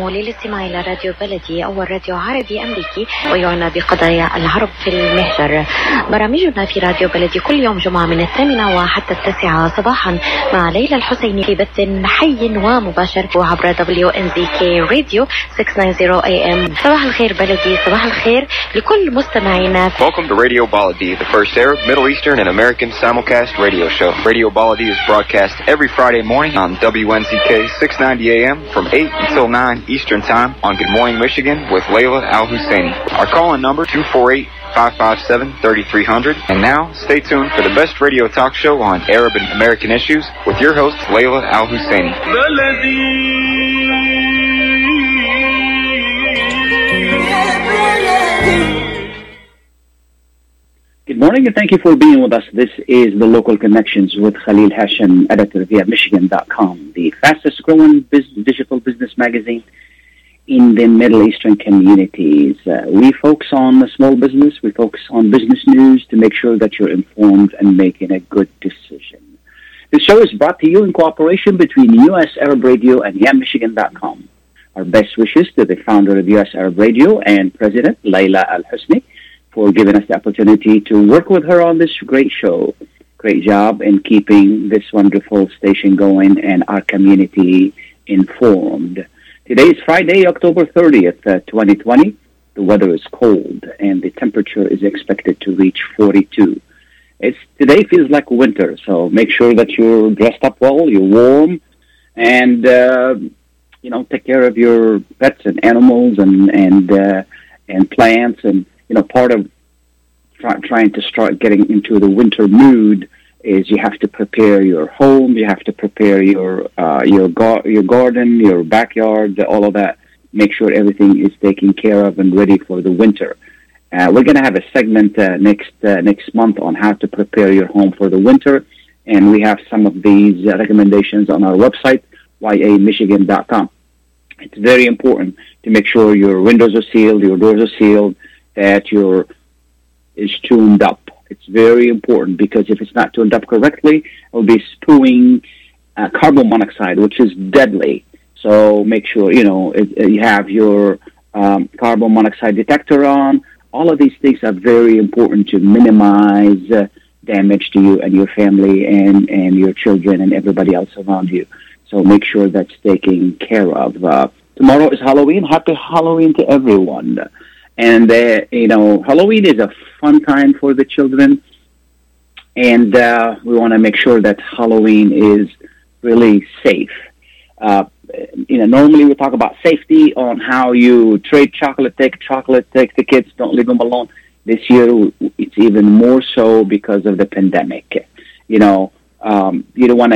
للاستماع إلى راديو بلدي أول راديو عربي أمريكي ويعنى بقضايا العرب في المهجر. برامجنا في راديو بلدي كل يوم جمعة من 8 وحتى 9 صباحا مع ليلى الحسيني في بث حي ومباشر عبر WNZK راديو 690 AM. صباح الخير بلدي، صباح الخير لكل مستمعينا. Welcome to Radio Baladi, the first Arab, Middle Eastern and American simulcast radio show. Radio Baladi is broadcast every Friday morning on WNZK 690 AM from 8 until 9 Eastern Time on Good Morning Michigan with Layla Al Husseini. Our call-in number 248-557-3300. And now, stay tuned for the best radio talk show on Arab and American issues with your host Layla Al Husseini. Good morning and thank you for being with us. This is The Local Connections with Khalil Hashem, editor of YamMichigan.com, the fastest growing digital business magazine in the Middle Eastern communities. We focus on small business, we focus on business news to make sure that you're informed and making a good decision. This show is brought to you in cooperation between U.S. Arab Radio and YamMichigan.com. Our best wishes to the founder of U.S. Arab Radio and President Layla Al Husseini for giving us the opportunity to work with her on this great show. Great job in keeping this wonderful station going and our community informed. Today is Friday, October 30th, 2020. The weather is cold and the temperature is expected to reach 42. Today feels like winter, so make sure that you're dressed up well, you're warm, and, take care of your pets and animals and plants and, part of trying to start getting into the winter mood is you have to prepare your home, you have to prepare your garden, your backyard, all of that. Make sure everything is taken care of and ready for the winter. We're going to have a segment next month on how to prepare your home for the winter, and we have some of these recommendations on our website, YamMichigan.com. It's very important to make sure your windows are sealed, your doors are sealed, that your is tuned up. It's very important because if it's not tuned up correctly, it will be spewing carbon monoxide, which is deadly. So make sure you have your carbon monoxide detector on. All of these things are very important to minimize damage to you and your family and your children and everybody else around you. So make sure that's taken care of. Tomorrow is Halloween. Happy Halloween to everyone. And, Halloween is a fun time for the children. And we want to make sure that Halloween is really safe. Normally we talk about safety on how you trade chocolate, take chocolate, take the kids, don't leave them alone. This year it's even more so because of the pandemic. You want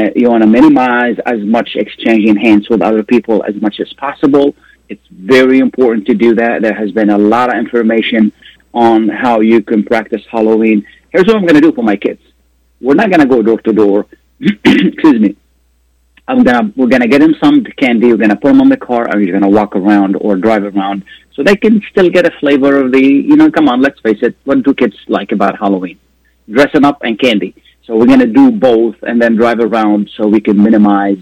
to minimize as much exchanging hands with other people as much as possible. It's very important to do that. There has been a lot of information on how you can practice Halloween. Here's what I'm going to do for my kids. We're not going to go door to door. Excuse me. We're going to get them some candy. We're going to put them on the car, and you're going to walk around or drive around so they can still get a flavor of the, come on, let's face it. What do kids like about Halloween? Dressing up and candy. So we're going to do both and then drive around so we can minimize,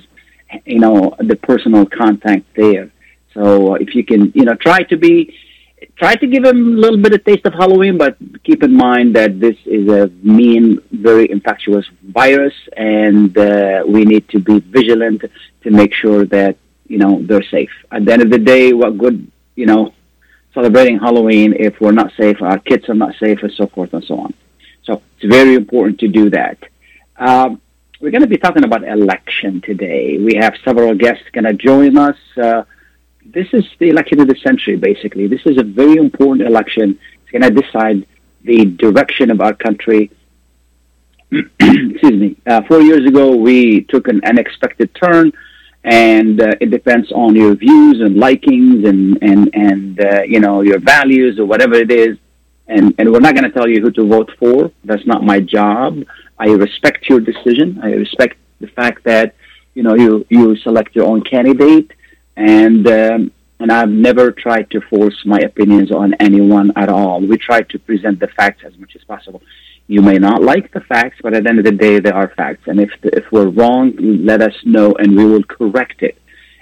the personal contact there. So if you can, try to give them a little bit of taste of Halloween, but keep in mind that this is a mean, very infectious virus, and we need to be vigilant to make sure that, they're safe. At the end of the day, what good, celebrating Halloween if we're not safe, our kids are not safe, and so forth and so on. So it's very important to do that. We're going to be talking about election today. We have several guests going to join us. This is the election of the century, basically. This is a very important election. It's going to decide the direction of our country. Excuse me. 4 years ago, we took an unexpected turn, and it depends on your views and likings and your values or whatever it is. And we're not going to tell you who to vote for. That's not my job. I respect your decision. I respect the fact that, you select your own candidate. And I've never tried to force my opinions on anyone at all. We try to present the facts as much as possible. You may not like the facts, but at the end of the day, they are facts. And if we're wrong, let us know, and we will correct it.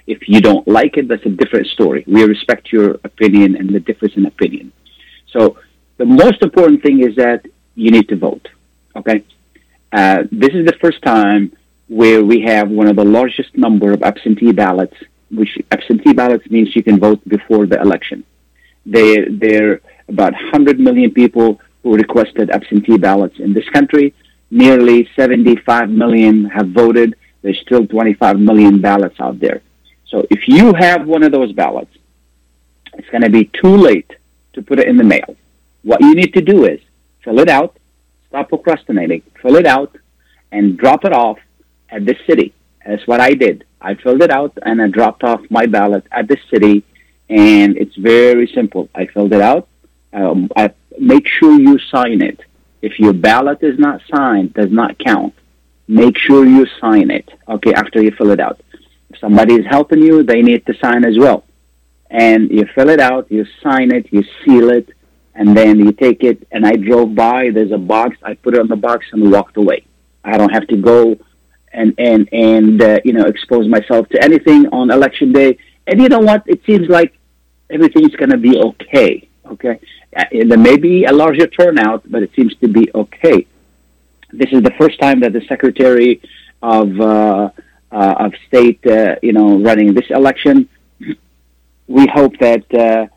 If you don't like it, that's a different story. We respect your opinion and the difference in opinion. So the most important thing is that you need to vote, okay? This is the first time where we have one of the largest number of absentee ballots, which absentee ballots means you can vote before the election. There are about 100 million people who requested absentee ballots in this country. Nearly 75 million have voted. There's still 25 million ballots out there. So if you have one of those ballots, it's going to be too late to put it in the mail. What you need to do is fill it out, stop procrastinating, fill it out, and drop it off at this city. That's what I did. I filled it out, and I dropped off my ballot at this city, and it's very simple. I filled it out. I make sure you sign it. If your ballot is not signed, does not count. Make sure you sign it, okay, after you fill it out. If somebody is helping you, they need to sign as well. And you fill it out, you sign it, you seal it, and then you take it. And I drove by. There's a box. I put it on the box and walked away. I don't have to go and expose myself to anything on election day. And you know what? It seems like everything's going to be okay, okay? There may be a larger turnout, but it seems to be okay. This is the first time that the Secretary of State, running this election. We hope that,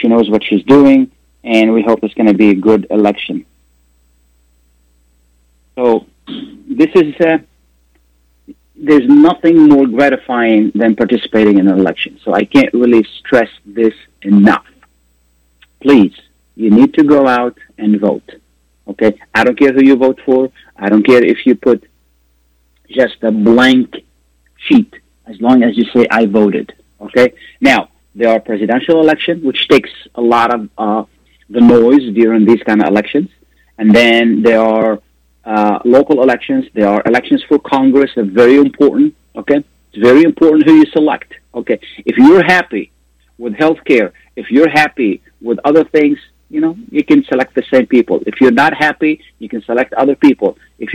she knows what she's doing, and we hope it's going to be a good election. So this is... There's nothing more gratifying than participating in an election. So I can't really stress this enough. Please, you need to go out and vote. Okay? I don't care who you vote for. I don't care if you put just a blank sheet, as long as you say, I voted. Okay? Now, there are presidential elections, which takes a lot of the noise during these kind of elections. And then there are local elections. There are elections for Congress. They're very important, okay? It's very important who you select, okay? If you're happy with health care, if you're happy with other things, you can select the same people. If you're not happy, you can select other people. If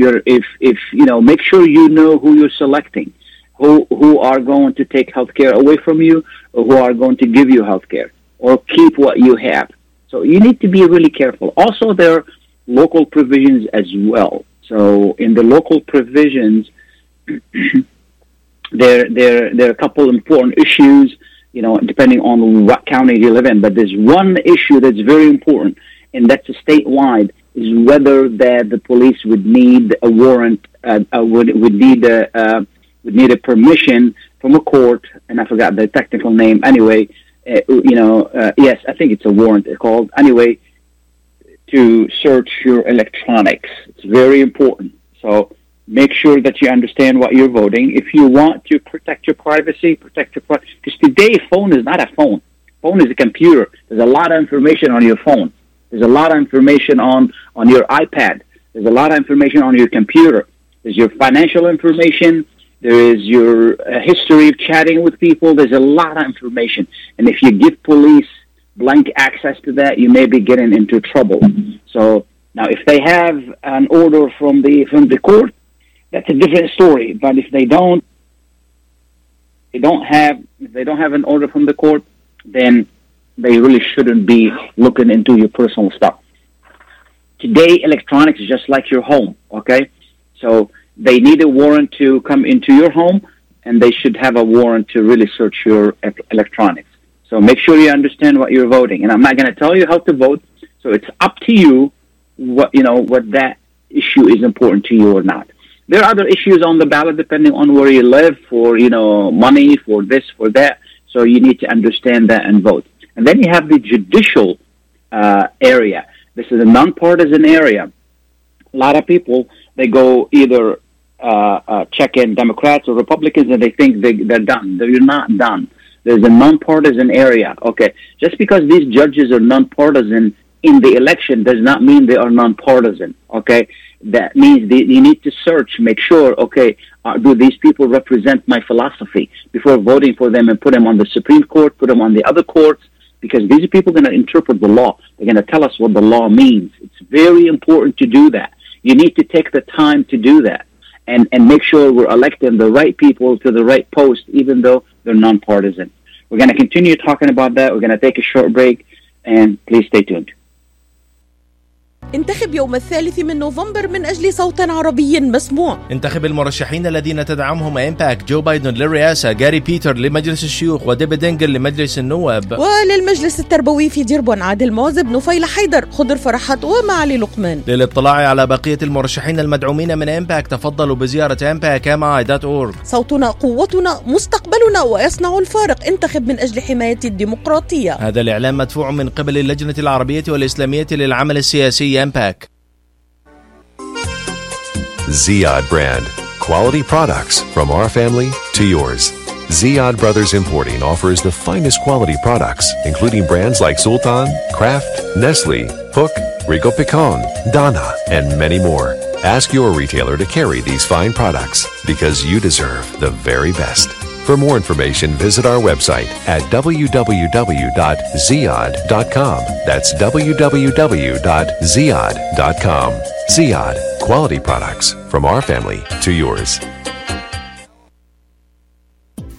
make sure you know who you're selecting, who are going to take health care away from you, or who are going to give you health care, or keep what you have. So you need to be really careful. Also, there are local provisions as well. So in the local provisions, there are a couple important issues, depending on what county you live in. But there's one issue that's very important, and that's statewide, is whether that the police would need a warrant, would need a permission from a court, and I forgot the technical name. Anyway, yes, I think it's a warrant called. Anyway, to search your electronics. It's very important. So make sure that you understand what you're voting. If you want to protect your privacy, because today phone is not a phone. Phone is a computer. There's a lot of information on your phone. There's a lot of information on your iPad. There's a lot of information on your computer. There's your financial information. There is your history of chatting with people. There's a lot of information. And if you give police blank access to that, you may be getting into trouble. So now, if they have an order from the court, that's a different story. But if they don't have an order from the court, then they really shouldn't be looking into your personal stuff. Today, electronics is just like your home. Okay, so they need a warrant to come into your home, and they should have a warrant to really search your electronics. So make sure you understand what you're voting. And I'm not going to tell you how to vote. So it's up to you what that issue is important to you or not. There are other issues on the ballot depending on where you live, for, money, for this, for that. So you need to understand that and vote. And then you have the judicial area. This is a nonpartisan area. A lot of people, they go either check in Democrats or Republicans, and they think they're done. They're not done. There's a nonpartisan area. Okay, just because these judges are nonpartisan in the election does not mean they are nonpartisan. Okay, that means you need to search, make sure. Okay, do these people represent my philosophy before voting for them and put them on the Supreme Court, put them on the other courts, because these people are going to interpret the law. They're going to tell us what the law means. It's very important to do that. You need to take the time to do that and make sure we're electing the right people to the right post, even though They're nonpartisan. We're going to continue talking about that. We're going to take a short break, and please stay tuned. انتخب يوم 3 نوفمبر من أجل صوت عربي مسموع. انتخب المرشحين الذين تدعمهم إمباكت: جو بايدن للرئاسة، جاري بيتر لمجلس الشيوخ، وديب دنجل لمجلس النواب. وللمجلس التربوي في ديربون عادل مواظب، نفيل حيدر، خضر فرحات، ومعالي لقمان. للاطلاع على بقية المرشحين المدعومين من إمباكت تفضلوا بزيارة impact.org. صوتنا قوتنا، مستقبلنا، ويصنع الفارق. انتخب من أجل حماية الديمقراطية. هذا الإعلان مدفوع من قبل اللجنة العربية والإسلامية للعمل السياسي Impact. Ziyad brand quality products from our family to yours. Ziyad Brothers Importing offers the finest quality products, including brands like Sultan, Kraft, Nestle, Hook, Rico Picon, Donna, and many more. Ask your retailer to carry these fine products because you deserve the very best. For more information, visit our website at www.ziyad.com. That's www.ziyad.com. Ziyad, quality products from our family to yours.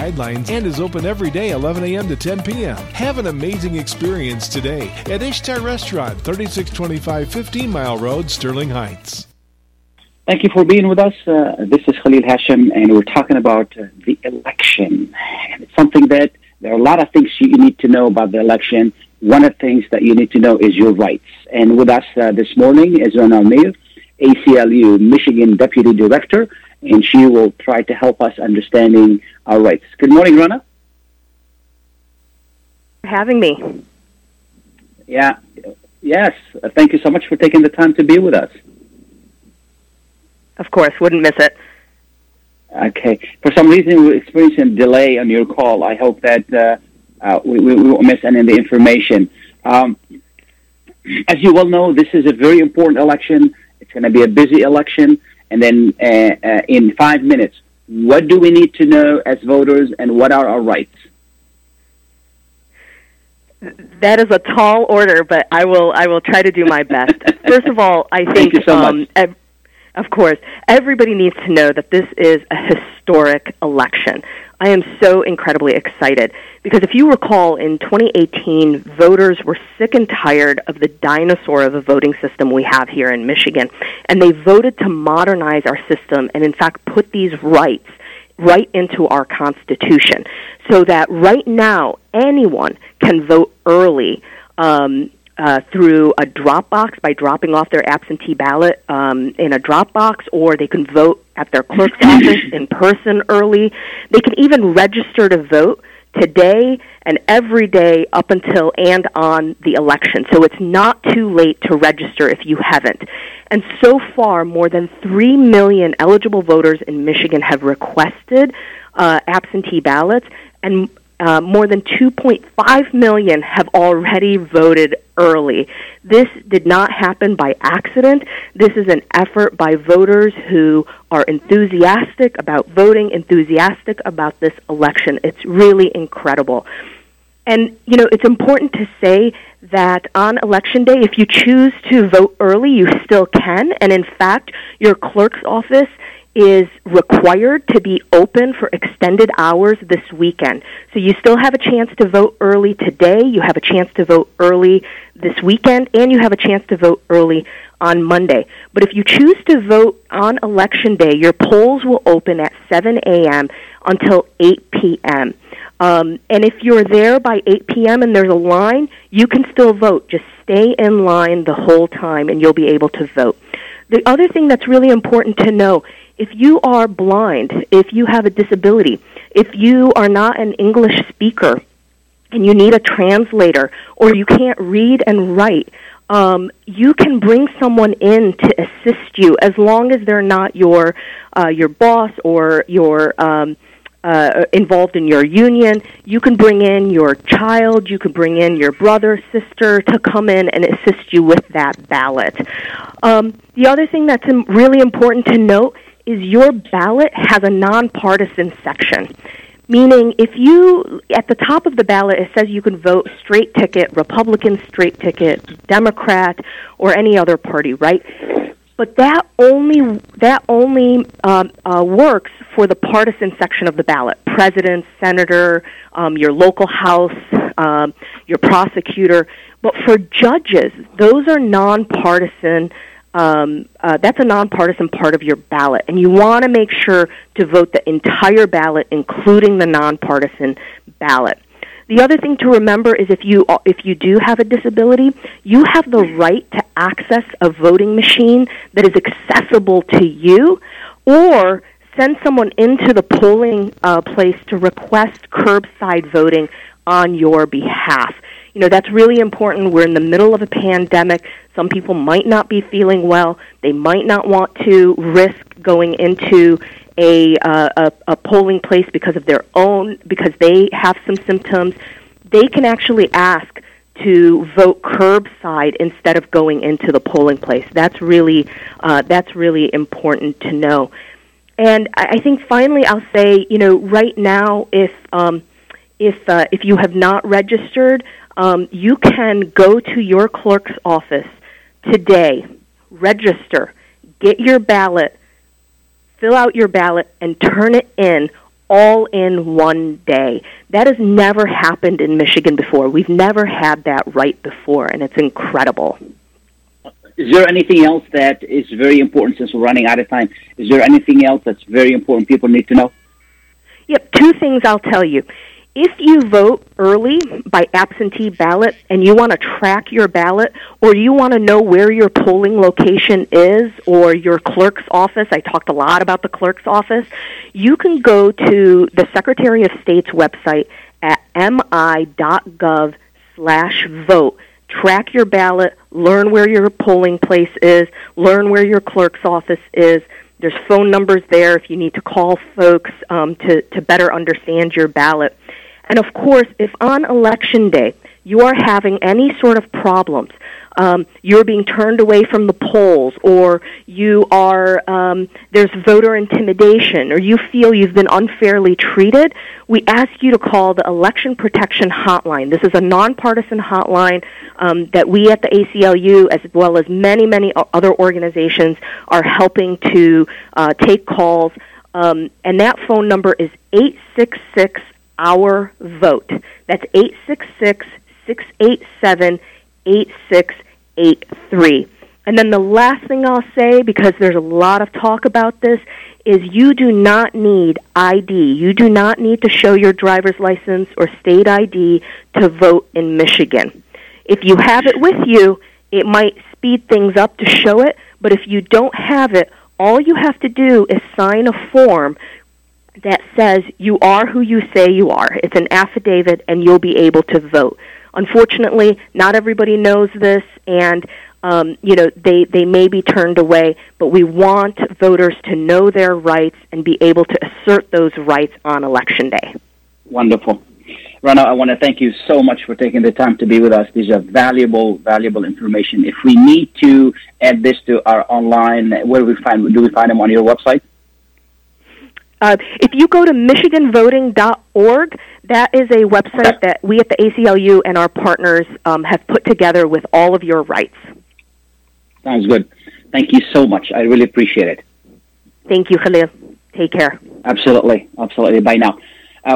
guidelines and is open every day 11 a.m. to 10 p.m. Have an amazing experience today at Ishtar Restaurant, 3625 15 Mile Road, Sterling Heights. Thank you for being with us. This is Khalil Hashem, and we're talking about the election. And it's something that there are a lot of things you need to know about the election. One of the things that you need to know is your rights. And with us this morning is Ronald Neal, ACLU Michigan Deputy Director, and she will try to help us understanding our rights. Good morning, Rana. For having me. Yeah. Yes. Thank you so much for taking the time to be with us. Of course. Wouldn't miss it. Okay. For some reason, we're experiencing a delay on your call. I hope that we won't miss any of the information. As you well know, this is a very important election. It's going to be a busy election. And then in 5 minutes, what do we need to know as voters, and what are our rights? That is a tall order, but I will try to do my best. First of all, I think, of course, everybody needs to know that this is a historic election. I am so incredibly excited because if you recall, in 2018, voters were sick and tired of the dinosaur of a voting system we have here in Michigan, and they voted to modernize our system and, in fact, put these rights right into our Constitution so that right now anyone can vote early through a drop box by dropping off their absentee ballot in a drop box, or they can vote at their clerk's office in person early. They can even register to vote today and every day up until and on the election. So it's not too late to register if you haven't. And so far, more than 3 million eligible voters in Michigan have requested absentee ballots, and more than 2.5 million have already voted early. This did not happen by accident. This is an effort by voters who are enthusiastic about voting, enthusiastic about this election. It's really incredible. And, you know, it's important to say that on Election Day, if you choose to vote early, you still can. And, in fact, your clerk's office is required to be open for extended hours this weekend. So you still have a chance to vote early today, you have a chance to vote early this weekend, and you have a chance to vote early on Monday. But if you choose to vote on Election Day, your polls will open at 7 a.m. until 8 p.m. And if you're there by 8 p.m. and there's a line, you can still vote. Just stay in line the whole time and you'll be able to vote. The other thing that's really important to know, if you are blind, if you have a disability, if you are not an English speaker and you need a translator or you can't read and write, you can bring someone in to assist you as long as they're not your boss or your involved in your union. You can bring in your child, you can bring in your brother, sister to come in and assist you with that ballot. The other thing that's really important to note is your ballot has a nonpartisan section, meaning if you, at the top of the ballot, it says you can vote straight ticket, Republican straight ticket, Democrat, or any other party, right? But that only works for the partisan section of the ballot, president, senator, your local house, your prosecutor. But for judges, those are nonpartisan. That's a nonpartisan part of your ballot, and you want to make sure to vote the entire ballot, including the nonpartisan ballot. The other thing to remember is if you do have a disability, you have the right to access a voting machine that is accessible to you, or send someone into the polling place to request curbside voting on your behalf. You know, that's really important. We're in the middle of a pandemic. Some people might not be feeling well. They might not want to risk going into a polling place because they have some symptoms. They can actually ask to vote curbside instead of going into the polling place. That's really important to know. And I think finally, I'll say, you know, right now, if you have not registered, you can go to your clerk's office today, register, get your ballot, fill out your ballot, and turn it in all in one day. That has never happened in Michigan before. We've never had that right before, and it's incredible. Is there anything else that is very important, since we're running out of time? Is there anything else that's very important people need to know? Yep, two things I'll tell you. If you vote early by absentee ballot and you want to track your ballot, or you want to know where your polling location is or your clerk's office, I talked a lot about the clerk's office, you can go to the Secretary of State's website at mi.gov/vote. Track your ballot, learn where your polling place is, learn where your clerk's office is. There's phone numbers there if you need to call folks to better understand your ballot. And, of course, if on Election Day you are having any sort of problems, you're being turned away from the polls, or you are there's voter intimidation, or you feel you've been unfairly treated, we ask you to call the Election Protection Hotline. This is a nonpartisan hotline that we at the ACLU, as well as many, many other organizations, are helping to take calls. And that phone number is 866 Our Vote. That's 866-687-8683. And then the last thing I'll say, because there's a lot of talk about this, is you do not need ID. You do not need to show your driver's license or state ID to vote in Michigan. If you have it with you, it might speed things up to show it, but if you don't have it, all you have to do is sign a form that says you are who you say you are. It's an affidavit, and you'll be able to vote. Unfortunately, not everybody knows this, and you know, they may be turned away, but we want voters to know their rights and be able to assert those rights on Election Day. Wonderful. Ronald, I want to thank you so much for taking the time to be with us. These are valuable, valuable information. If we need to add this to our online, where do we find them on your website? If you go to MichiganVoting.org, that is a website that we at the ACLU and our partners have put together with all of your rights. Sounds good. Thank you so much. I really appreciate it. Thank you, Khalil. Take care. Absolutely. Absolutely. Bye now.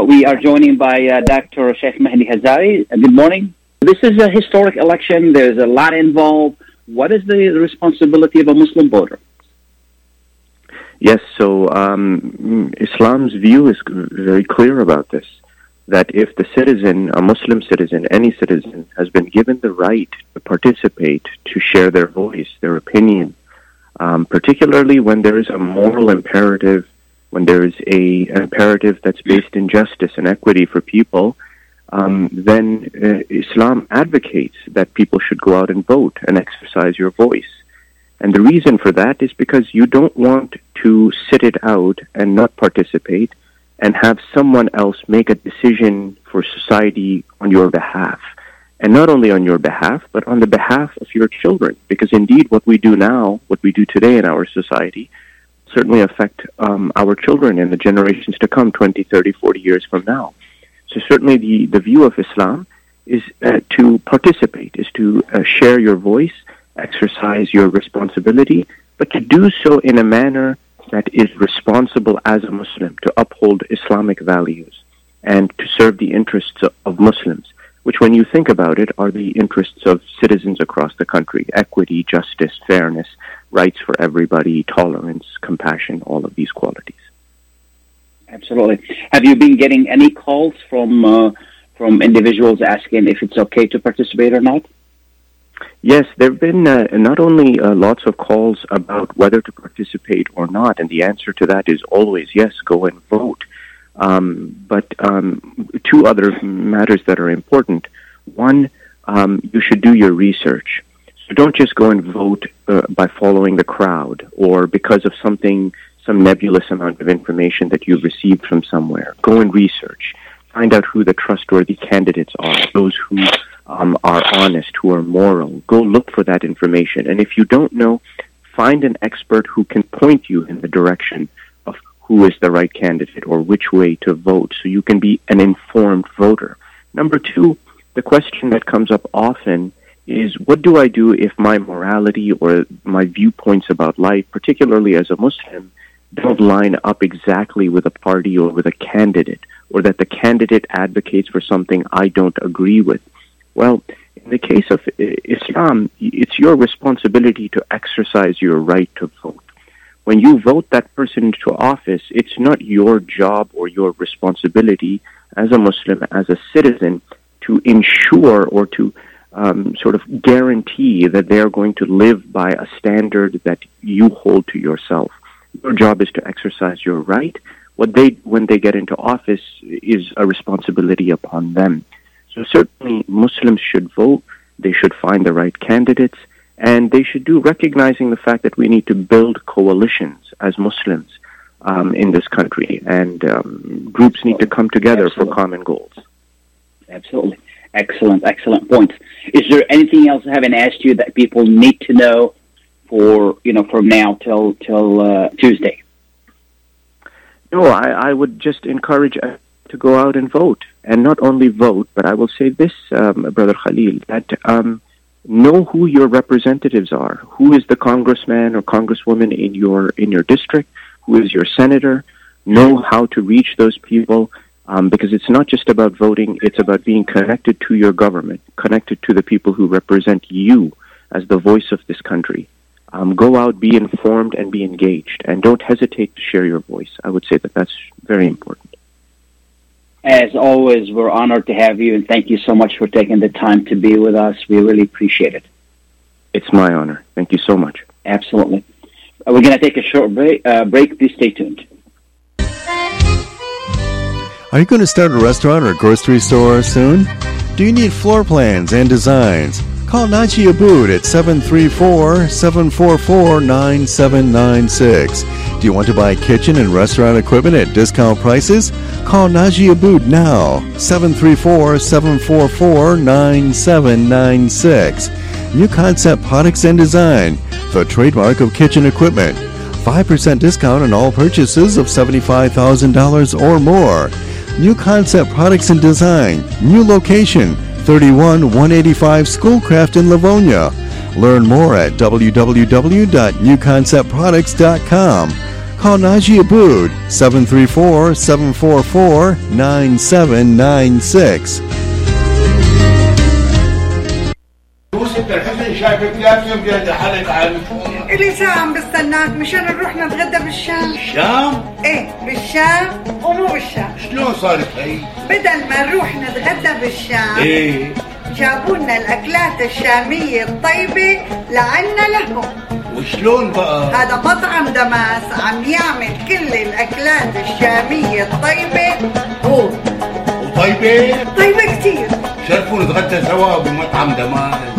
We are joined by Dr. Sheikh Mahdi Hazari. Good morning. This is a historic election. There's a lot involved. What is the responsibility of a Muslim voter? Yes, so Islam's view is very clear about this, that if the citizen, a Muslim citizen, any citizen, has been given the right to participate, to share their voice, their opinion, particularly when there is a moral imperative, when there is an imperative that's based in justice and equity for people, then Islam advocates that people should go out and vote and exercise your voice. And the reason for that is because you don't want to sit it out and not participate and have someone else make a decision for society on your behalf. And not only on your behalf, but on the behalf of your children. Because indeed, what we do now, what we do today in our society, certainly affect our children and the generations to come 20, 30, 40 years from now. So certainly the view of Islam is to participate, is to share your voice, exercise your responsibility, but to do so in a manner that is responsible as a Muslim, to uphold Islamic values and to serve the interests of Muslims, which when you think about it are the interests of citizens across the country: equity, justice, fairness, rights for everybody, tolerance, compassion, all of these qualities. Absolutely. Have you been getting any calls from individuals asking if it's okay to participate or not? Yes, there have been not only lots of calls about whether to participate or not, and the answer to that is always yes, go and vote. But two other matters that are important. One, you should do your research. So don't just go and vote by following the crowd or because of something, some nebulous amount of information that you've received from somewhere. Go and research. Find out who the trustworthy candidates are, those who are honest, who are moral. Go look for that information. And if you don't know, find an expert who can point you in the direction of who is the right candidate or which way to vote so you can be an informed voter. Number two, the question that comes up often is, what do I do if my morality or my viewpoints about life, particularly as a Muslim, don't line up exactly with a party or with a candidate, or that the candidate advocates for something I don't agree with? Well, in the case of Islam, it's your responsibility to exercise your right to vote. When you vote that person into office, it's not your job or your responsibility as a Muslim, as a citizen, to ensure or to sort of guarantee that they are going to live by a standard that you hold to yourself. Your job is to exercise your right. What they, when they get into office, is a responsibility upon them. So certainly Muslims should vote, they should find the right candidates, and they should do recognizing the fact that we need to build coalitions as Muslims in this country, and groups need to come together for common goals. Absolutely. Excellent, excellent points. Is there anything else I haven't asked you that people need to know for, you know, from now till Tuesday? No, I would just encourage to go out and vote. And not only vote, but I will say this, Brother Khalil, that know who your representatives are. Who is the congressman or congresswoman in your district? Who is your senator? Know how to reach those people, because it's not just about voting, it's about being connected to your government, connected to the people who represent you as the voice of this country. Go out, be informed, and be engaged. And don't hesitate to share your voice. I would say that that's very important. As always, we're honored to have you, and thank you so much for taking the time to be with us. We really appreciate it. It's my honor. Thank you so much. Absolutely. We're going to take a short break. Please stay tuned. Are you going to start a restaurant or a grocery store soon? Do you need floor plans and designs? Call Naji Aboot at 734-744-9796. Do you want to buy kitchen and restaurant equipment at discount prices? Call Naji Aboot now, 734-744-9796. New Concept Products and Design, the trademark of kitchen equipment. 5% discount on all purchases of $75,000 or more. New Concept Products and Design. New location, 31185 Schoolcraft in Livonia. Learn more at www.newconceptproducts.com. Call Naji Aboot, 734-744-9796. إلي ساعة عم بستناك مشان نروح نتغدى بالشام. الشام؟ إيه بالشام ومو بالشام. شلون صارت هي؟ بدل ما نروح نتغدى بالشام إيه جابوا لنا الأكلات الشامية الطيبة لعنا لهم. وشلون بقى؟ هذا مطعم دماس عم يعمل كل الأكلات الشامية الطيبة هو. وطيبة؟ طيبة كتير. شرفوا نتغدى سوا بمطعم دماس.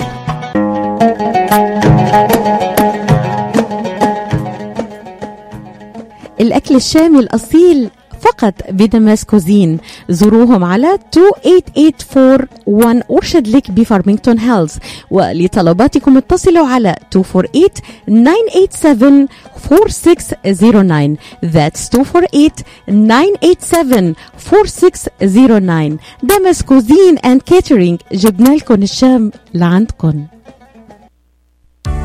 الأكل الشامي الأصيل فقط بدماس كوزين. زوروهم على 28841 أرشد ليك بفارمينغتون هيلز، ولطلباتكم اتصلوا على 248-987-4609. That's 248-987-4609. دماس كوزين and catering، جبنا لكم الشام لعندكم.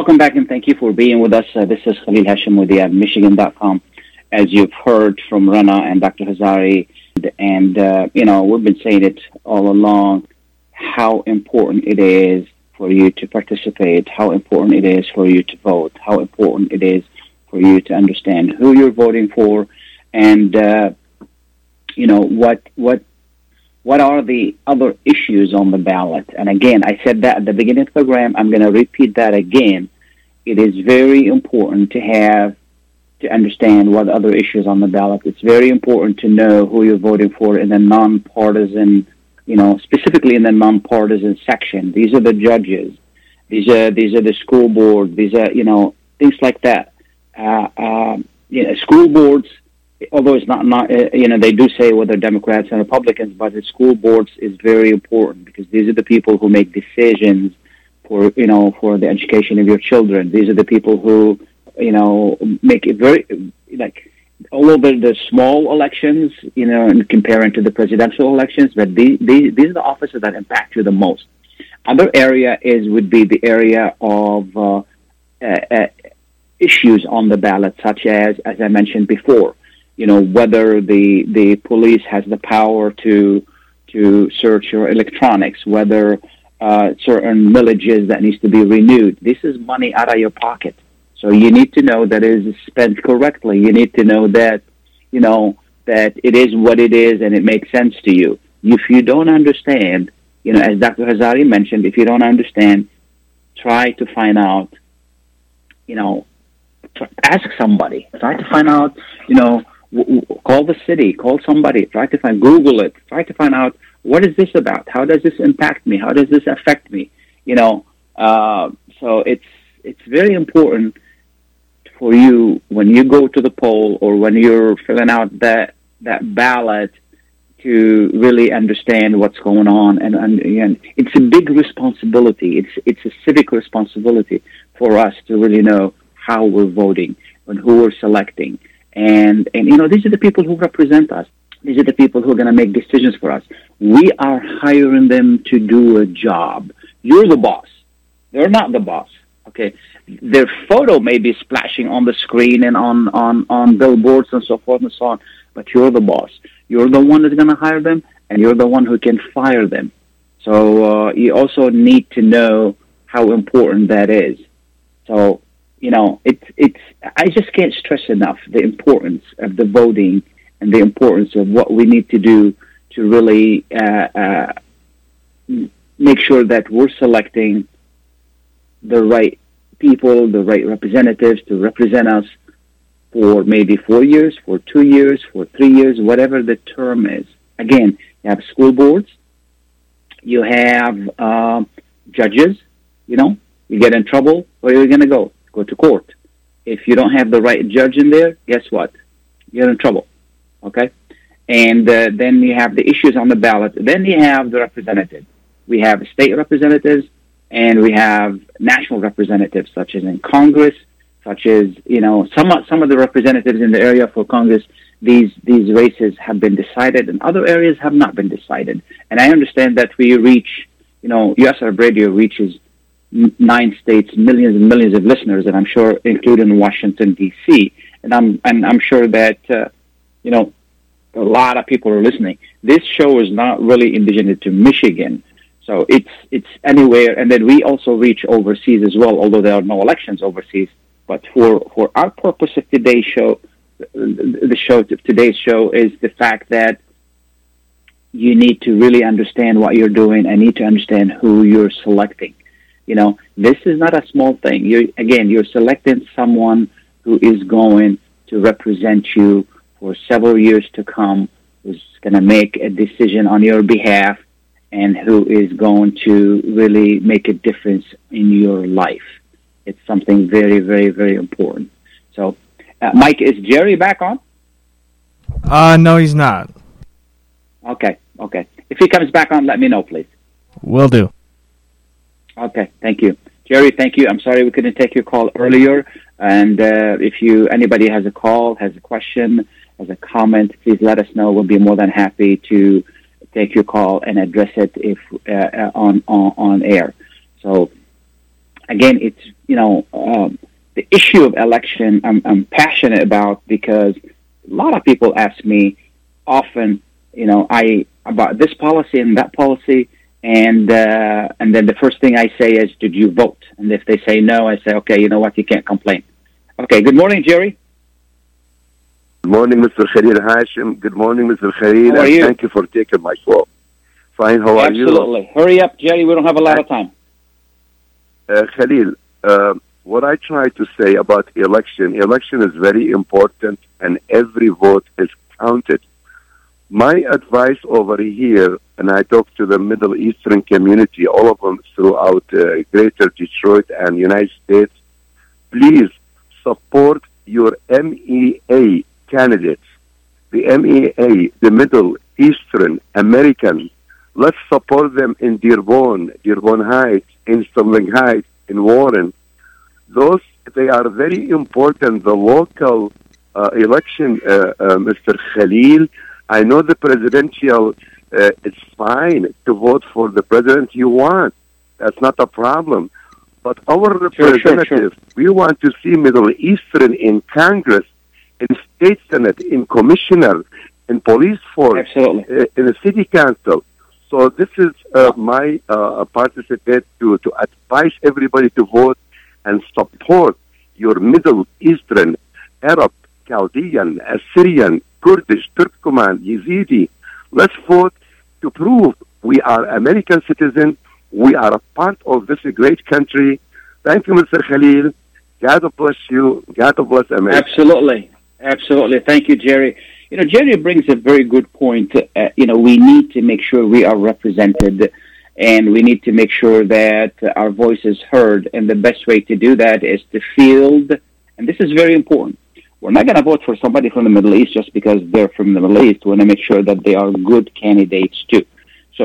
Welcome back and thank you for being with us. This is Khalil Hashem with the YamMichigan.com. As you've heard from Rana and Dr. Hazari, and we've been saying it all along, how important it is for you to participate, how important it is for you to vote, how important it is for you to understand who you're voting for, and what are the other issues on the ballot? And again, I said that at the beginning of the program. I'm going to repeat that again. It is very important to understand what other issues on the ballot. It's very important to know who you're voting for in the nonpartisan, specifically in the nonpartisan section. These are the judges. These are the school board. These are, things like that. School boards. Although it's not they do say whether Democrats and Republicans, but the school boards is very important because these are the people who make decisions for the education of your children. These are the people who, make it very, like, all over the small elections, and comparing to the presidential elections, but these are the offices that impact you the most. Other area would be the area of issues on the ballot, such as I mentioned before, whether the police has the power to search your electronics, whether certain millages that needs to be renewed. This is money out of your pocket. So you need to know that it is spent correctly. You need to know that, that it is what it is and it makes sense to you. If you don't understand, as Dr. Hazari mentioned, if you don't understand, try to find out, ask somebody. Try to find out, call the city, call somebody, Google it, try to find out what is this about? How does this impact me? How does this affect me? So it's very important for you when you go to the poll or when you're filling out that ballot to really understand what's going on. And it's a big responsibility. It's a civic responsibility for us to really know how we're voting and who we're selecting. And these are the people who represent us. These are the people who are going to make decisions for us. We are hiring them to do a job. You're the boss. They're not the boss. Okay, their photo may be splashing on the screen and on billboards and so forth and so on, but you're the boss. You're the one that's going to hire them, and you're the one who can fire them. So you also need to know how important that is. So, you know, it's I just can't stress enough the importance of the voting and the importance of what we need to do to really make sure that we're selecting the right people, the right representatives to represent us for maybe 4 years, for 2 years, for 3 years, whatever the term is. Again, you have school boards, you have judges, you know, you get in trouble, where are you going to go? Go to court. If you don't have the right judge in there, guess what? You're in trouble, okay? And then you have the issues on the ballot. Then you have the representative. We have state representatives, and we have national representatives, such as in Congress, such as, you know, some of the representatives in the area for Congress, these races have been decided, and other areas have not been decided. And I understand that we reach, you know, U.S. Arab Radio reaches 9 states, millions and millions of listeners, and I'm sure, including Washington, D.C., and I'm sure that, you know, a lot of people are listening. This show is not really indigenous to Michigan. So it's anywhere, and then we also reach overseas as well, although there are no elections overseas. But for our purpose of today's show, today's show is the fact that you need to really understand what you're doing and need to understand who you're selecting. You know, this is not a small thing. You're selecting someone who is going to represent you for several years to come, who's going to make a decision on your behalf, and who is going to really make a difference in your life. It's something very, very, very important. So, Mike, is Jerry back on? No, he's not. Okay. If he comes back on, let me know, please. Will do. Okay, thank you. Jerry, thank you. I'm sorry we couldn't take your call earlier. And if anybody has a call, has a question, has a comment, please let us know. We'll be more than happy to take your call and address it if on air. So again, it's, you know, the issue of election I'm passionate about, because a lot of people ask me often, you know, about this policy and that policy, and then the first thing I say is, did you vote? And if they say no, I say, okay, you know what, you can't complain. Okay, good morning, Jerry. Good morning, Mr. Khalil Hashem. Good morning, Mr. Khalil. How are you? Thank you for taking my call. Fine, how are you? Absolutely. Hurry up, Jerry. We don't have a lot of time. Khalil, what I try to say about election is very important, and every vote is counted. My advice over here, and I talk to the Middle Eastern community, all of them throughout Greater Detroit and United States, please support your MEA candidates, the MEA, the Middle Eastern American. Let's support them in Dearborn Heights, in Sterling Heights, in Warren. They are very important. The local election, Mr. Khalil, I know the presidential, it's fine to vote for the president you want. That's not a problem. But our representatives, we want to see Middle Eastern in Congress, in state senate, in commissioner, in police force, in the city council. So this is my participate to advise everybody to vote and support your Middle Eastern, Arab, Chaldean, Assyrian, Kurdish, Turkmen, Yazidi. Let's vote to prove we are American citizens. We are a part of this great country. Thank you, Mr. Khalil. God bless you. God bless America. Absolutely. Thank you, Jerry. You know, Jerry brings a very good point. You know, we need to make sure we are represented, and we need to make sure that our voice is heard. And the best way to do that is to field, and this is very important. We're not going to vote for somebody from the Middle East just because they're from the Middle East. We're going to make sure that they are good candidates, too. So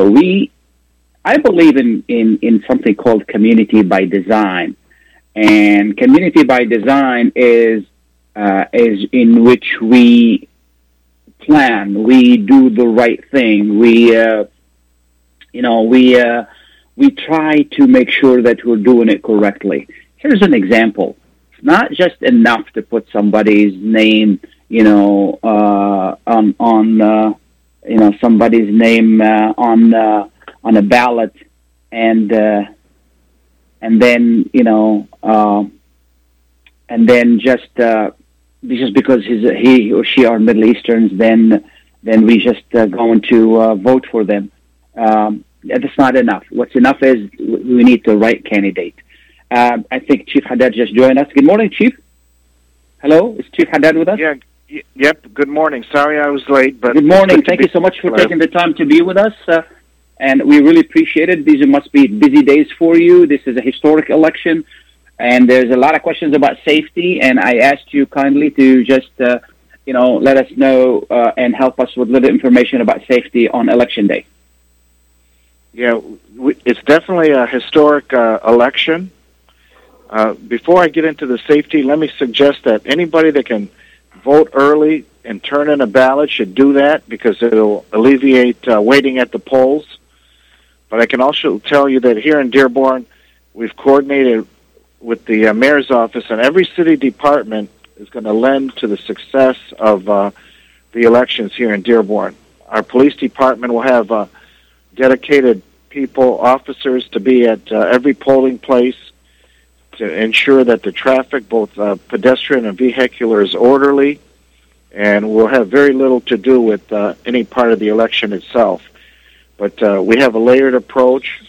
I believe in something called community by design. And community by design is in which we plan, we do the right thing, we try to make sure that we're doing it correctly. Here's an example. It's not just enough to put somebody's name, somebody's name on a ballot, and then just because he or she are Middle Easterns, then we just going to vote for them. That's not enough. What's enough is we need the right candidate. I think Chief Haddad just joined us. Good morning, Chief. Hello, is Chief Haddad with us? Yeah. Yep. Good morning. Sorry I was late, but good morning. Thank you so much for taking the time to be with us, and we really appreciate it. These must be busy days for you. This is a historic election, and there's a lot of questions about safety. And I asked you kindly to just, let us know and help us with little information about safety on Election Day. Yeah, it's definitely a historic election. Before I get into the safety, let me suggest that anybody that can vote early and turn in a ballot should do that, because it'll alleviate waiting at the polls. But I can also tell you that here in Dearborn, we've coordinated with the mayor's office, and every city department is going to lend to the success of the elections here in Dearborn. Our police department will have dedicated people, officers, to be at every polling place, to ensure that the traffic, both pedestrian and vehicular, is orderly, and will have very little to do with any part of the election itself. But we have a layered approach.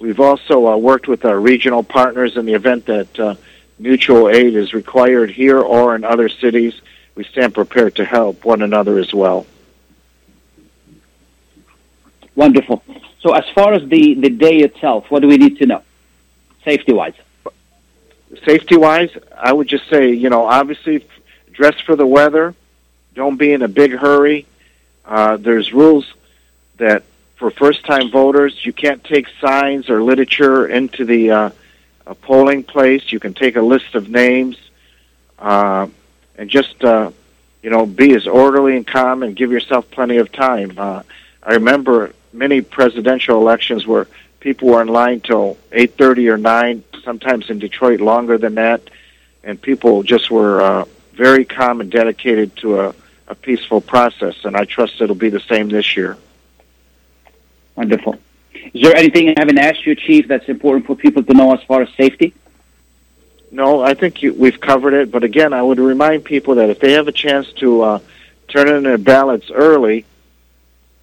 We've also worked with our regional partners in the event that mutual aid is required here or in other cities. We stand prepared to help one another as well. Wonderful. So as far as the day itself, what do we need to know, safety-wise? Safety-wise, I would just say, obviously, dress for the weather. Don't be in a big hurry. There's rules that for first-time voters, you can't take signs or literature into the polling place. You can take a list of names and just, be as orderly and calm and give yourself plenty of time. I remember many presidential elections where people were in line till 8:30 or 9, sometimes in Detroit longer than that, and people just were very calm and dedicated to a peaceful process, and I trust it'll be the same this year. Wonderful. Is there anything I haven't asked you, Chief, that's important for people to know as far as safety? No, I think we've covered it, but again, I would remind people that if they have a chance to turn in their ballots early,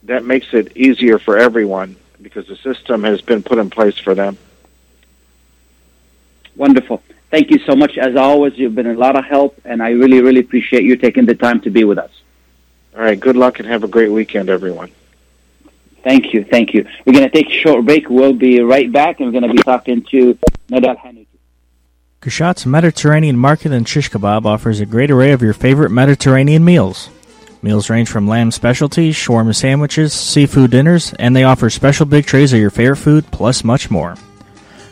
that makes it easier for everyone, because the system has been put in place for them. Wonderful. Thank you so much. As always, you've been a lot of help, and I really, really appreciate you taking the time to be with us. All right. Good luck and have a great weekend, everyone. Thank you. Thank you. We're going to take a short break. We'll be right back, and we're going to be talking to Nada Al-Hanooti. Kashat's Mediterranean Market and Shish Kebab offers a great array of your favorite Mediterranean meals. Meals range from lamb specialties, shawarma sandwiches, seafood dinners, and they offer special big trays of your favorite food, plus much more.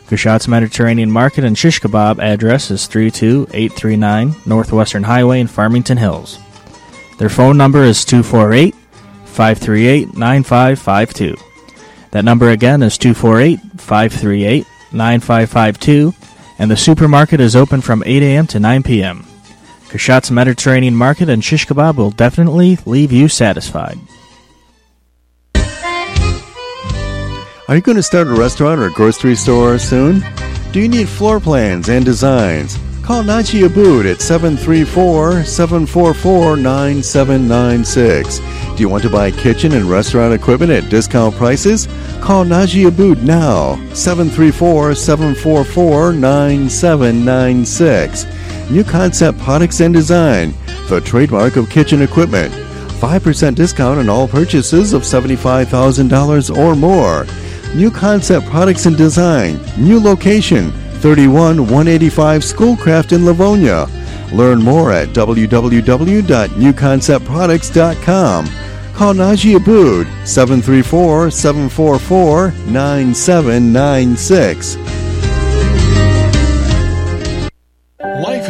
Kashat's Mediterranean Market and Shish Kebab address is 32839 Northwestern Highway in Farmington Hills. Their phone number is 248-538-9552. That number again is 248-538-9552, and the supermarket is open from 8 a.m. to 9 p.m. Kashat's Mediterranean Market and Shish Kebab will definitely leave you satisfied. Are you going to start a restaurant or a grocery store soon? Do you need floor plans and designs? Call Naji Aboot at 734-744-9796. Do you want to buy kitchen and restaurant equipment at discount prices? Call Naji Aboot now, 734-744-9796. New Concept Products and Design, the trademark of kitchen equipment. 5% discount on all purchases of $75,000 or more. New Concept Products and Design, new location, 31185 Schoolcraft in Livonia. Learn more at www.newconceptproducts.com. Call Naji Aboot, 734-744-9796. Life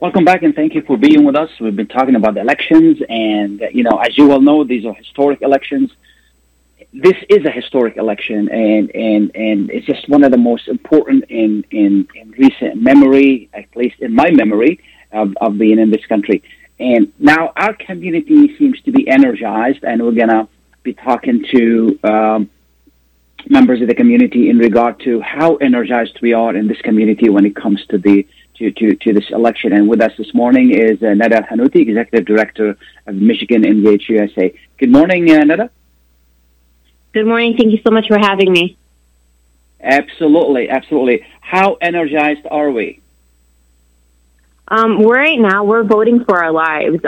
Welcome back, and thank you for being with us. We've been talking about the elections, and, you know, as you well know, these are historic elections. This is a historic election, and it's just one of the most important in recent memory, at least in my memory, of being in this country. And now our community seems to be energized, and we're going to be talking to members of the community in regard to how energized we are in this community when it comes to the to this election. And with us this morning is Nada Al-Hanooti, Executive Director of Michigan Engage USA. Good morning, Nada. Good morning. Thank you so much for having me. Absolutely, absolutely. How energized are we? Right now, we're voting for our lives.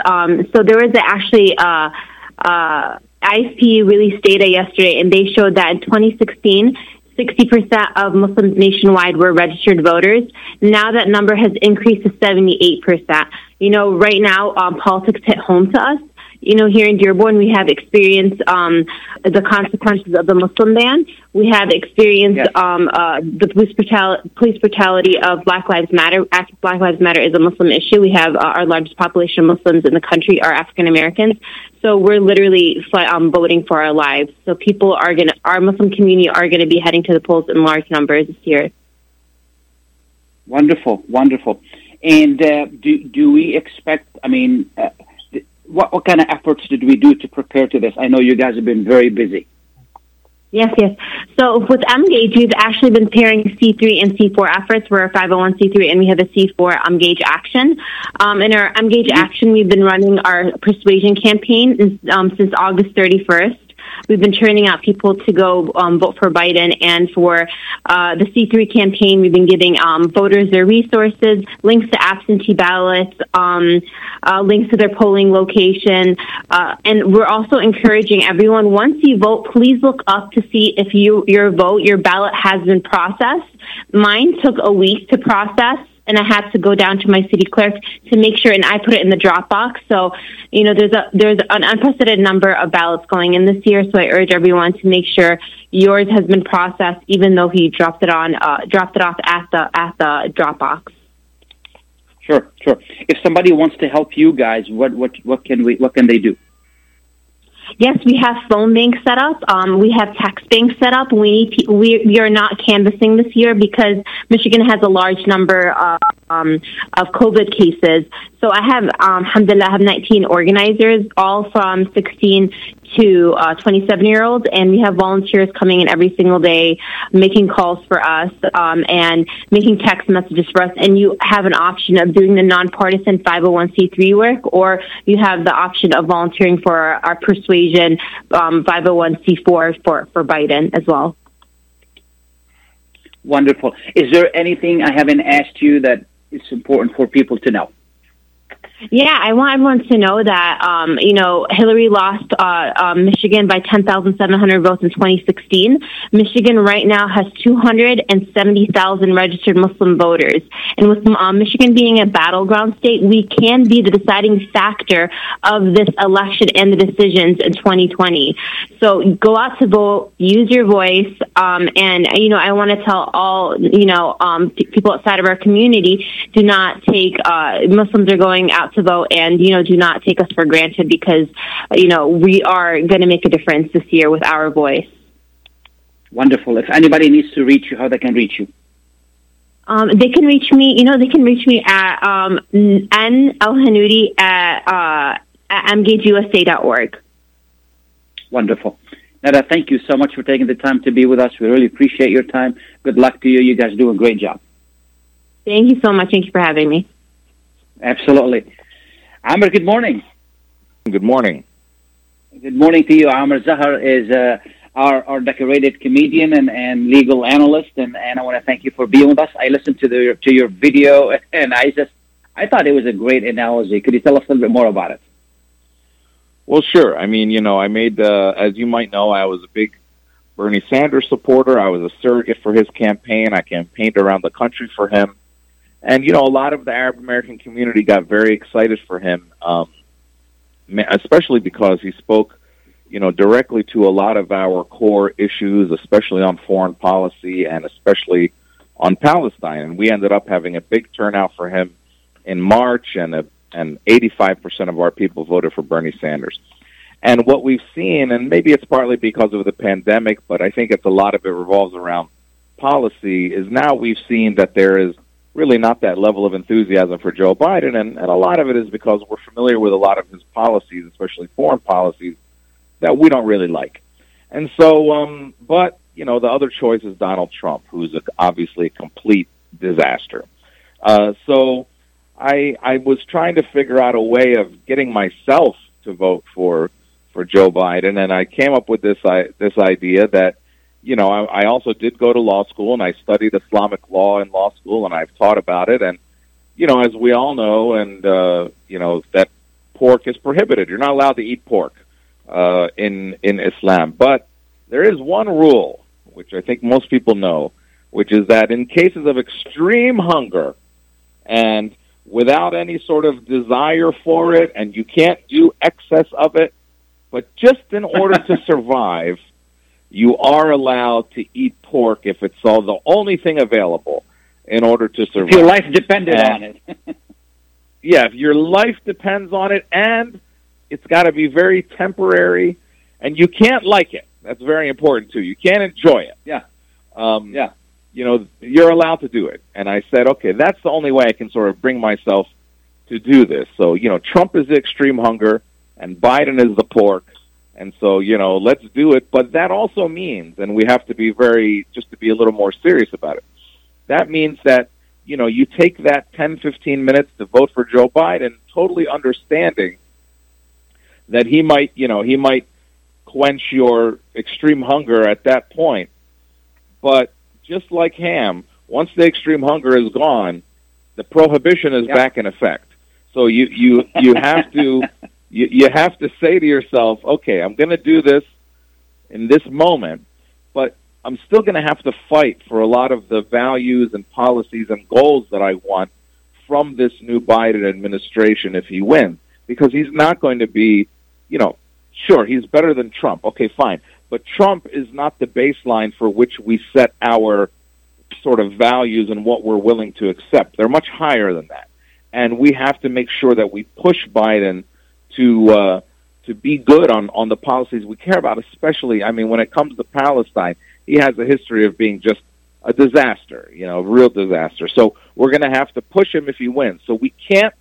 So there was actually IFP released data yesterday, and they showed that in 2016, 60% of Muslims nationwide were registered voters. Now that number has increased to 78%. You know, right now, politics hit home to us. You know, here in Dearborn, we have experienced the consequences of the Muslim ban. We have experienced the police brutality of Black Lives Matter. Black Lives Matter is a Muslim issue. We have our largest population of Muslims in the country are African Americans. So we're literally voting for our lives. So people are going to, our Muslim community are going to be heading to the polls in large numbers this year. Wonderful, wonderful. And do we expect, I mean, What kind of efforts did we do to prepare to this? I know you guys have been very busy. Yes. So with MGage, we've actually been pairing C3 and C4 efforts. We're a 501c3, and we have a C4 MGage Action. In our MGage Action, we've been running our persuasion campaign since August 31st. We've been turning out people to go vote for Biden, and for the C3 campaign, we've been giving voters their resources, links to absentee ballots, links to their polling location, and we're also encouraging everyone, once you vote, please look up to see if your ballot has been processed. Mine took a week to process, and I had to go down to my city clerk to make sure, and I put it in the Dropbox. So, you know, there's an unprecedented number of ballots going in this year. So I urge everyone to make sure yours has been processed, even though he dropped it off at the Dropbox. Sure. If somebody wants to help you guys, what can they do? Yes, we have phone bank set up. We have text bank set up. We are not canvassing this year because Michigan has a large number of COVID cases. So I have, alhamdulillah, I have 19 organizers, all from 16 to 27-year-olds, and we have volunteers coming in every single day, making calls for us and making text messages for us. And you have an option of doing the nonpartisan 501c3 work, or you have the option of volunteering for our persuasion 501c4 for Biden as well. Wonderful. Is there anything I haven't asked you that is important for people to know? Yeah, I want everyone to know that, you know, Hillary lost Michigan by 10,700 votes in 2016. Michigan right now has 270,000 registered Muslim voters. And with Michigan being a battleground state, we can be the deciding factor of this election and the decisions in 2020. So go out to vote, use your voice, and, you know, I want to tell all, you know, people outside of our community, do not take, Muslims are going out to vote, and, you know, do not take us for granted, because, you know, we are going to make a difference this year with our voice. Wonderful. If anybody needs to reach you, how they can reach you? They can reach me, you know, at nalhanooti at mgageusa.org. Wonderful. Nada, thank you so much for taking the time to be with us. We really appreciate your time. Good luck to you. You guys do a great job. Thank you so much. Thank you for having me. Absolutely. Amer, good morning. Good morning. Good morning to you. Amer Zahr is our decorated comedian and legal analyst, and I want to thank you for being with us. I listened to your video, and I just I thought it was a great analogy. Could you tell us a little bit more about it? Well, sure. I mean, you know, I made, as you might know, I was a big Bernie Sanders supporter. I was a surrogate for his campaign. I campaigned around the country for him. And, you know, a lot of the Arab American community got very excited for him, especially because he spoke, you know, directly to a lot of our core issues, especially on foreign policy and especially on Palestine. And we ended up having a big turnout for him in March, and 85% of our people voted for Bernie Sanders. And what we've seen, and maybe it's partly because of the pandemic, but I think it's a lot of it revolves around policy, is now we've seen that there is really not that level of enthusiasm for Joe Biden, and a lot of it is because we're familiar with a lot of his policies, especially foreign policies, that we don't really like. And so, but, you know, the other choice is Donald Trump, who's obviously a complete disaster. So I was trying to figure out a way of getting myself to vote for Joe Biden, and I came up with this idea that, you know, I also did go to law school, and I studied Islamic law in law school, and I've taught about it. And, you know, as we all know, and, you know, that pork is prohibited. You're not allowed to eat pork in Islam. But there is one rule, which I think most people know, which is that in cases of extreme hunger and without any sort of desire for it, and you can't do excess of it, but just in order to survive, you are allowed to eat pork if it's all the only thing available in order to survive. If your life depended on it. Yeah, if your life depends on it, and it's got to be very temporary, and you can't like it. That's very important, too. You can't enjoy it. Yeah. Yeah. You know, you're allowed to do it. And I said, okay, that's the only way I can sort of bring myself to do this. So, you know, Trump is the extreme hunger, and Biden is the pork. And so, you know, let's do it. But that also means, and we have to be just to be a little more serious about it, that means that, you know, you take that 10, 15 minutes to vote for Joe Biden, totally understanding that he might quench your extreme hunger at that point. But just like ham, once the extreme hunger is gone, the prohibition is back in effect. So you have to... You have to say to yourself, okay, I'm going to do this in this moment, but I'm still going to have to fight for a lot of the values and policies and goals that I want from this new Biden administration if he wins, because he's not going to be, you know, sure, he's better than Trump. Okay, fine. But Trump is not the baseline for which we set our sort of values and what we're willing to accept. They're much higher than that. And we have to make sure that we push Biden to be good on the policies we care about, especially, I mean, when it comes to Palestine, he has a history of being just a disaster, you know, a real disaster. So we're going to have to push him if he wins. So we can't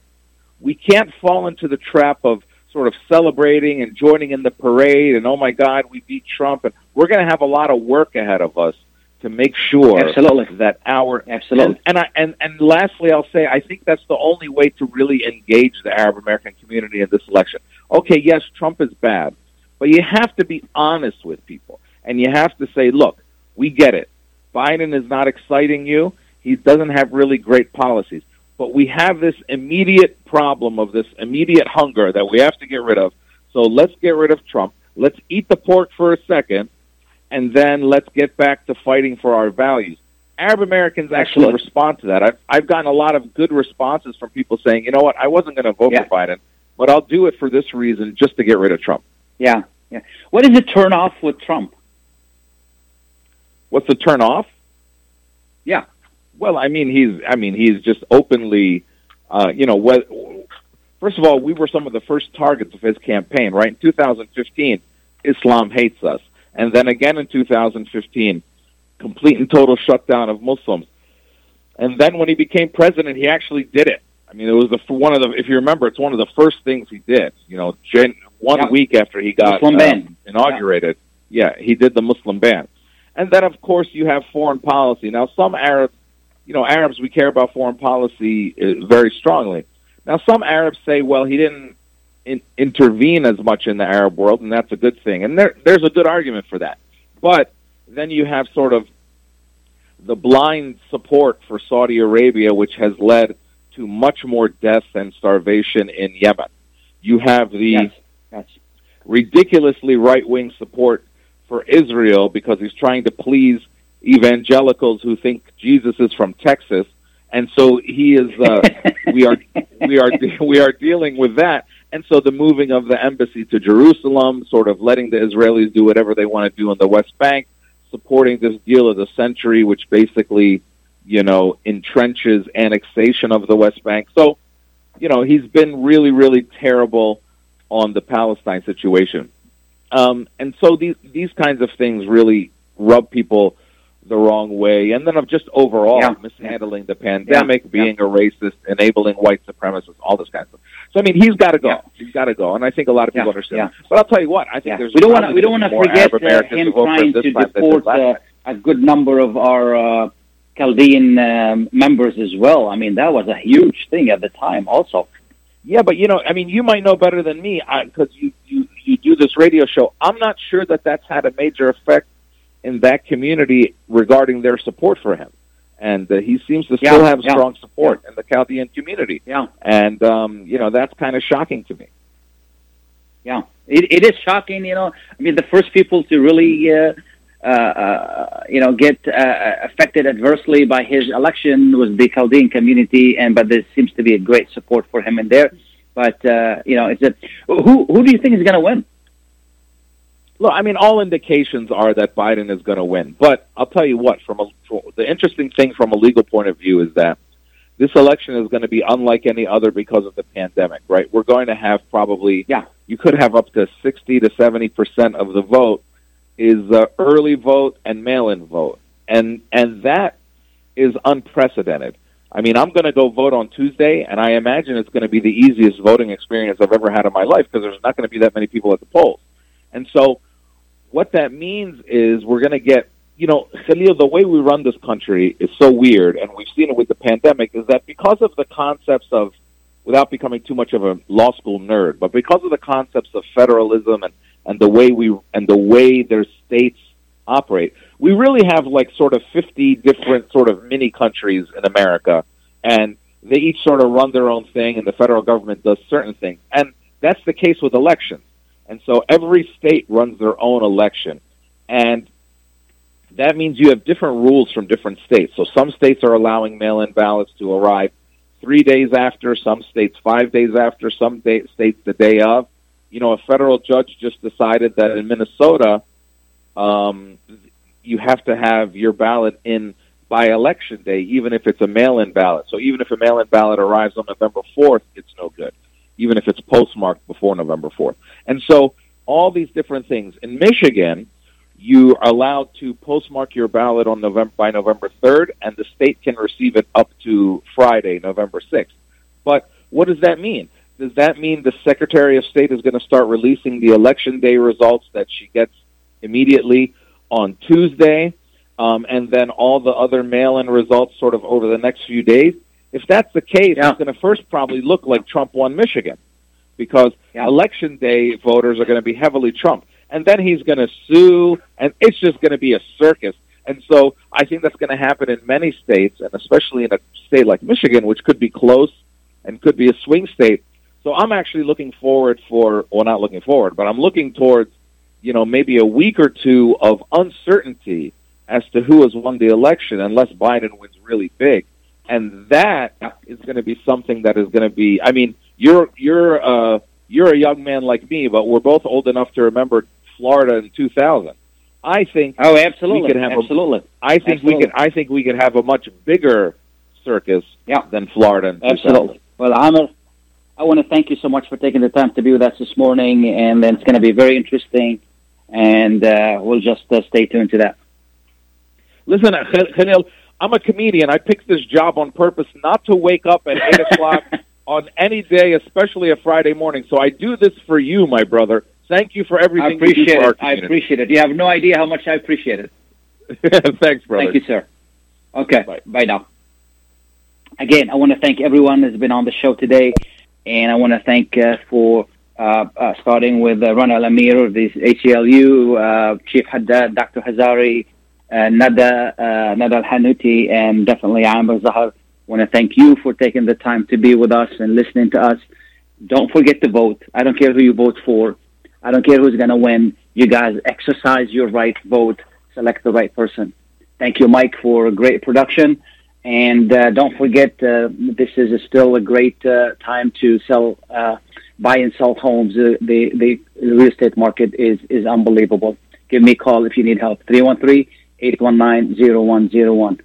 fall into the trap of sort of celebrating and joining in the parade and, oh, my God, we beat Trump. And we're going to have a lot of work ahead of us to make sure that our... Absolutely. And lastly, I'll say, I think that's the only way to really engage the Arab American community in this election. Okay, yes, Trump is bad, but you have to be honest with people. And you have to say, look, we get it. Biden is not exciting you. He doesn't have really great policies. But we have this immediate problem of this immediate hunger that we have to get rid of. So let's get rid of Trump. Let's eat the pork for a second. And then let's get back to fighting for our values. Arab Americans actually respond to that. I've gotten a lot of good responses from people saying, you know what, I wasn't going to vote for Biden, but I'll do it for this reason, just to get rid of Trump. Yeah. What is the turnoff with Trump? What's the turnoff? Yeah. Well, I mean, he's just openly, you know, first of all, we were some of the first targets of his campaign, right? In 2015, Islam hates us. And then again in 2015, complete and total shutdown of Muslims. And then when he became president, he actually did it. I mean, it was if you remember, it's one of the first things he did. You know, one week after he got inaugurated, he did the Muslim ban. And then, of course, you have foreign policy. Now, some Arabs, you know, we care about foreign policy very strongly. Now, some Arabs say, well, he didn't intervene as much in the Arab world, and that's a good thing. And there's a good argument for that. But then you have sort of the blind support for Saudi Arabia, which has led to much more death and starvation in Yemen. You have the ridiculously right-wing support for Israel because he's trying to please evangelicals who think Jesus is from Texas, and so he is. We are dealing with that, and so the moving of the embassy to Jerusalem, sort of letting the Israelis do whatever they want to do in the West Bank, supporting this deal of the century, which basically, you know, entrenches annexation of the West Bank. So, you know, he's been really, really terrible on the Palestine situation. And so these kinds of things really rub people the wrong way. And then of just overall mishandling the pandemic, being a racist, enabling white supremacists, all this kind of stuff. So, I mean, he's got to go. He's got to go. And I think a lot of people understand. But I'll tell you what, I think there's we don't want to forget him trying to deport a good number of our Chaldean members as well. I mean, that was a huge thing at the time also. Yeah, but, you know, I mean, you might know better than me because you do this radio show. I'm not sure that that's had a major effect in that community regarding their support for him. And he seems to still have strong support in the Chaldean community. Yeah. And, you know, that's kind of shocking to me. Yeah, it is shocking, you know. I mean, the first people to really, you know, get affected adversely by his election was the Chaldean community, but there seems to be a great support for him in there. But, you know, who do you think is going to win? Look, I mean, all indications are that Biden is going to win. But I'll tell you what, the interesting thing from a legal point of view is that this election is going to be unlike any other because of the pandemic, right? We're going to have probably, you could have up to 60 to 70% of the vote is the early vote and mail-in vote. And that is unprecedented. I mean, I'm going to go vote on Tuesday, and I imagine it's going to be the easiest voting experience I've ever had in my life because there's not going to be that many people at the polls. And so what that means is we're going to get, you know, Khalil, the way we run this country is so weird, and we've seen it with the pandemic, is that because of the concepts of, without becoming too much of a law school nerd, but because of the concepts of federalism and the way their states operate, we really have like sort of 50 different sort of mini countries in America, and they each sort of run their own thing, and the federal government does certain things. And that's the case with elections. And so every state runs their own election. And that means you have different rules from different states. So some states are allowing mail-in ballots to arrive 3 days after, some states 5 days after, some states the day of. You know, a federal judge just decided that in Minnesota, you have to have your ballot in by election day, even if it's a mail-in ballot. So even if a mail-in ballot arrives on November 4th, it's no good, even if it's postmarked before November 4th. And so all these different things. In Michigan, you are allowed to postmark your ballot on by November 3rd, and the state can receive it up to Friday, November 6th. But what does that mean? Does that mean the Secretary of State is going to start releasing the election day results that she gets immediately on Tuesday, and then all the other mail-in results sort of over the next few days? If that's the case, it's going to first probably look like Trump won Michigan because election day voters are going to be heavily Trump. And then he's going to sue, and it's just going to be a circus. And so I think that's going to happen in many states, and especially in a state like Michigan, which could be close and could be a swing state. So I'm actually looking forward but I'm looking towards, you know, maybe a week or two of uncertainty as to who has won the election unless Biden wins really big. And that is going to be something that is going to be, I mean, you're a young man like me, but we're both old enough to remember Florida in 2000. I think we could have a much bigger circus than Florida in 2000. Absolutely. Well, Amer, I want to thank you so much for taking the time to be with us this morning, and it's going to be very interesting, and we'll just stay tuned to that. Listen, Khalil, I'm a comedian. I picked this job on purpose not to wake up at 8 o'clock on any day, especially a Friday morning. So I do this for you, my brother. Thank you for everything you do for our community. I appreciate it. You have no idea how much I appreciate it. Thanks, brother. Thank you, sir. Okay, bye now. Again, I want to thank everyone that's been on the show today. And I want to thank starting with Ronald Amir of the ACLU, Chief Haddad, Dr. Hazari, Nada Al-Hanooti, and definitely Amer Zahr want to thank you for taking the time to be with us and listening to us. Don't forget to vote. I don't care who you vote for. I don't care who's going to win. You guys exercise your right, vote, select the right person. Thank you, Mike, for a great production. And don't forget, this is still a great time to sell, buy and sell homes. The real estate market is unbelievable. Give me a call if you need help. 313-819-0101.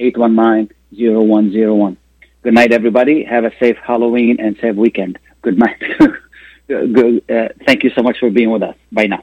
313-819-0101. Good night, everybody. Have a safe Halloween and safe weekend. Good night. Thank you so much for being with us. Bye now.